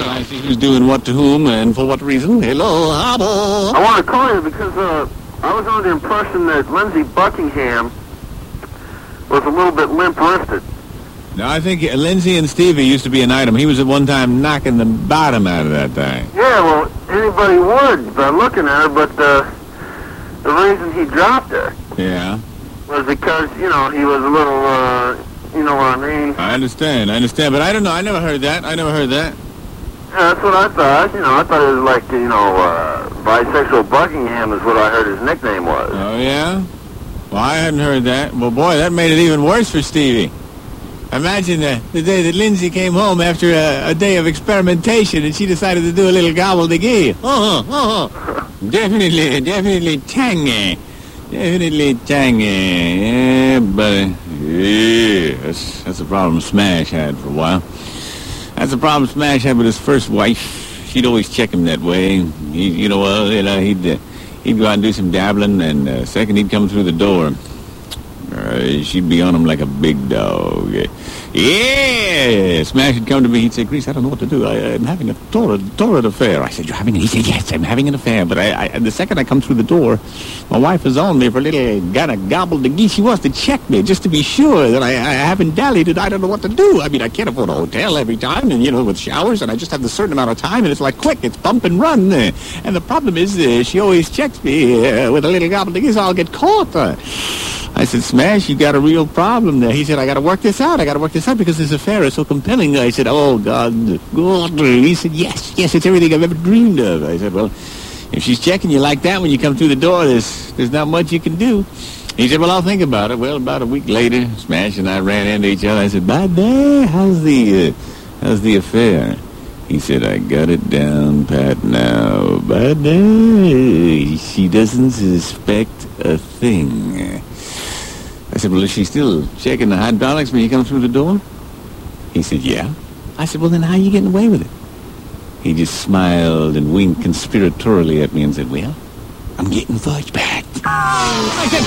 I see who's doing what to whom and for what reason. Hello, Harbo. I want to call you because I was under the impression that Lindsey Buckingham was a little bit limp-wristed. No, I think Lindsey and Stevie used to be an item. He was at one time knocking the bottom out of that thing. Yeah, well, anybody would by looking at her, but the reason he dropped her was because, you know, he was a little, you know what I mean? I understand, but I don't know. I never heard that. Yeah, that's what I thought. You know, I thought it was like, you know, bisexual Buckingham is what I heard his nickname was. Oh, yeah? Well, I hadn't heard that. Well, boy, that made it even worse for Stevie. Imagine the day that Lindsey came home after a day of experimentation and she decided to do a little gobbledygook. Definitely tangy. Definitely tangy. Yeah, buddy. Yeah, that's a problem Smash had for a while. That's a problem Smash had with his first wife. She'd always check him that way. He, you know, well, you know, he'd go out and do some dabbling, and second he'd come through the door. She'd be on him like a big dog. Yeah! Smash had come to me. He'd say, Grease, I don't know what to do. I'm having a torrid affair. I said, you're having an... He said, yes, I'm having an affair. But I the second I come through the door, my wife is on me for a little kind of gobbledygook. She wants to check me just to be sure that I haven't dallied and I don't know what to do. I mean, I can't afford a hotel every time and, you know, with showers, and I just have a certain amount of time, and it's like, quick, it's bump and run. And the problem is she always checks me with a little gobbledygook, so I'll get caught. I said, Smash, you got a real problem there. He said, I got to work this out because this affair is so compelling. I said, oh, God. He said, yes, it's everything I've ever dreamed of. I said, well, if she's checking you like that when you come through the door, there's not much you can do. He said, well, I'll think about it. Well, about a week later, Smash and I ran into each other. I said, bye there, how's the affair? He said, I got it down pat now. Bye there, she doesn't suspect a thing. I said, well, is she still checking the hydraulics when you come through the door? He said, yeah. I said, well, then how are you getting away with it? He just smiled and winked conspiratorially at me and said, well, I'm getting fudge back. I said,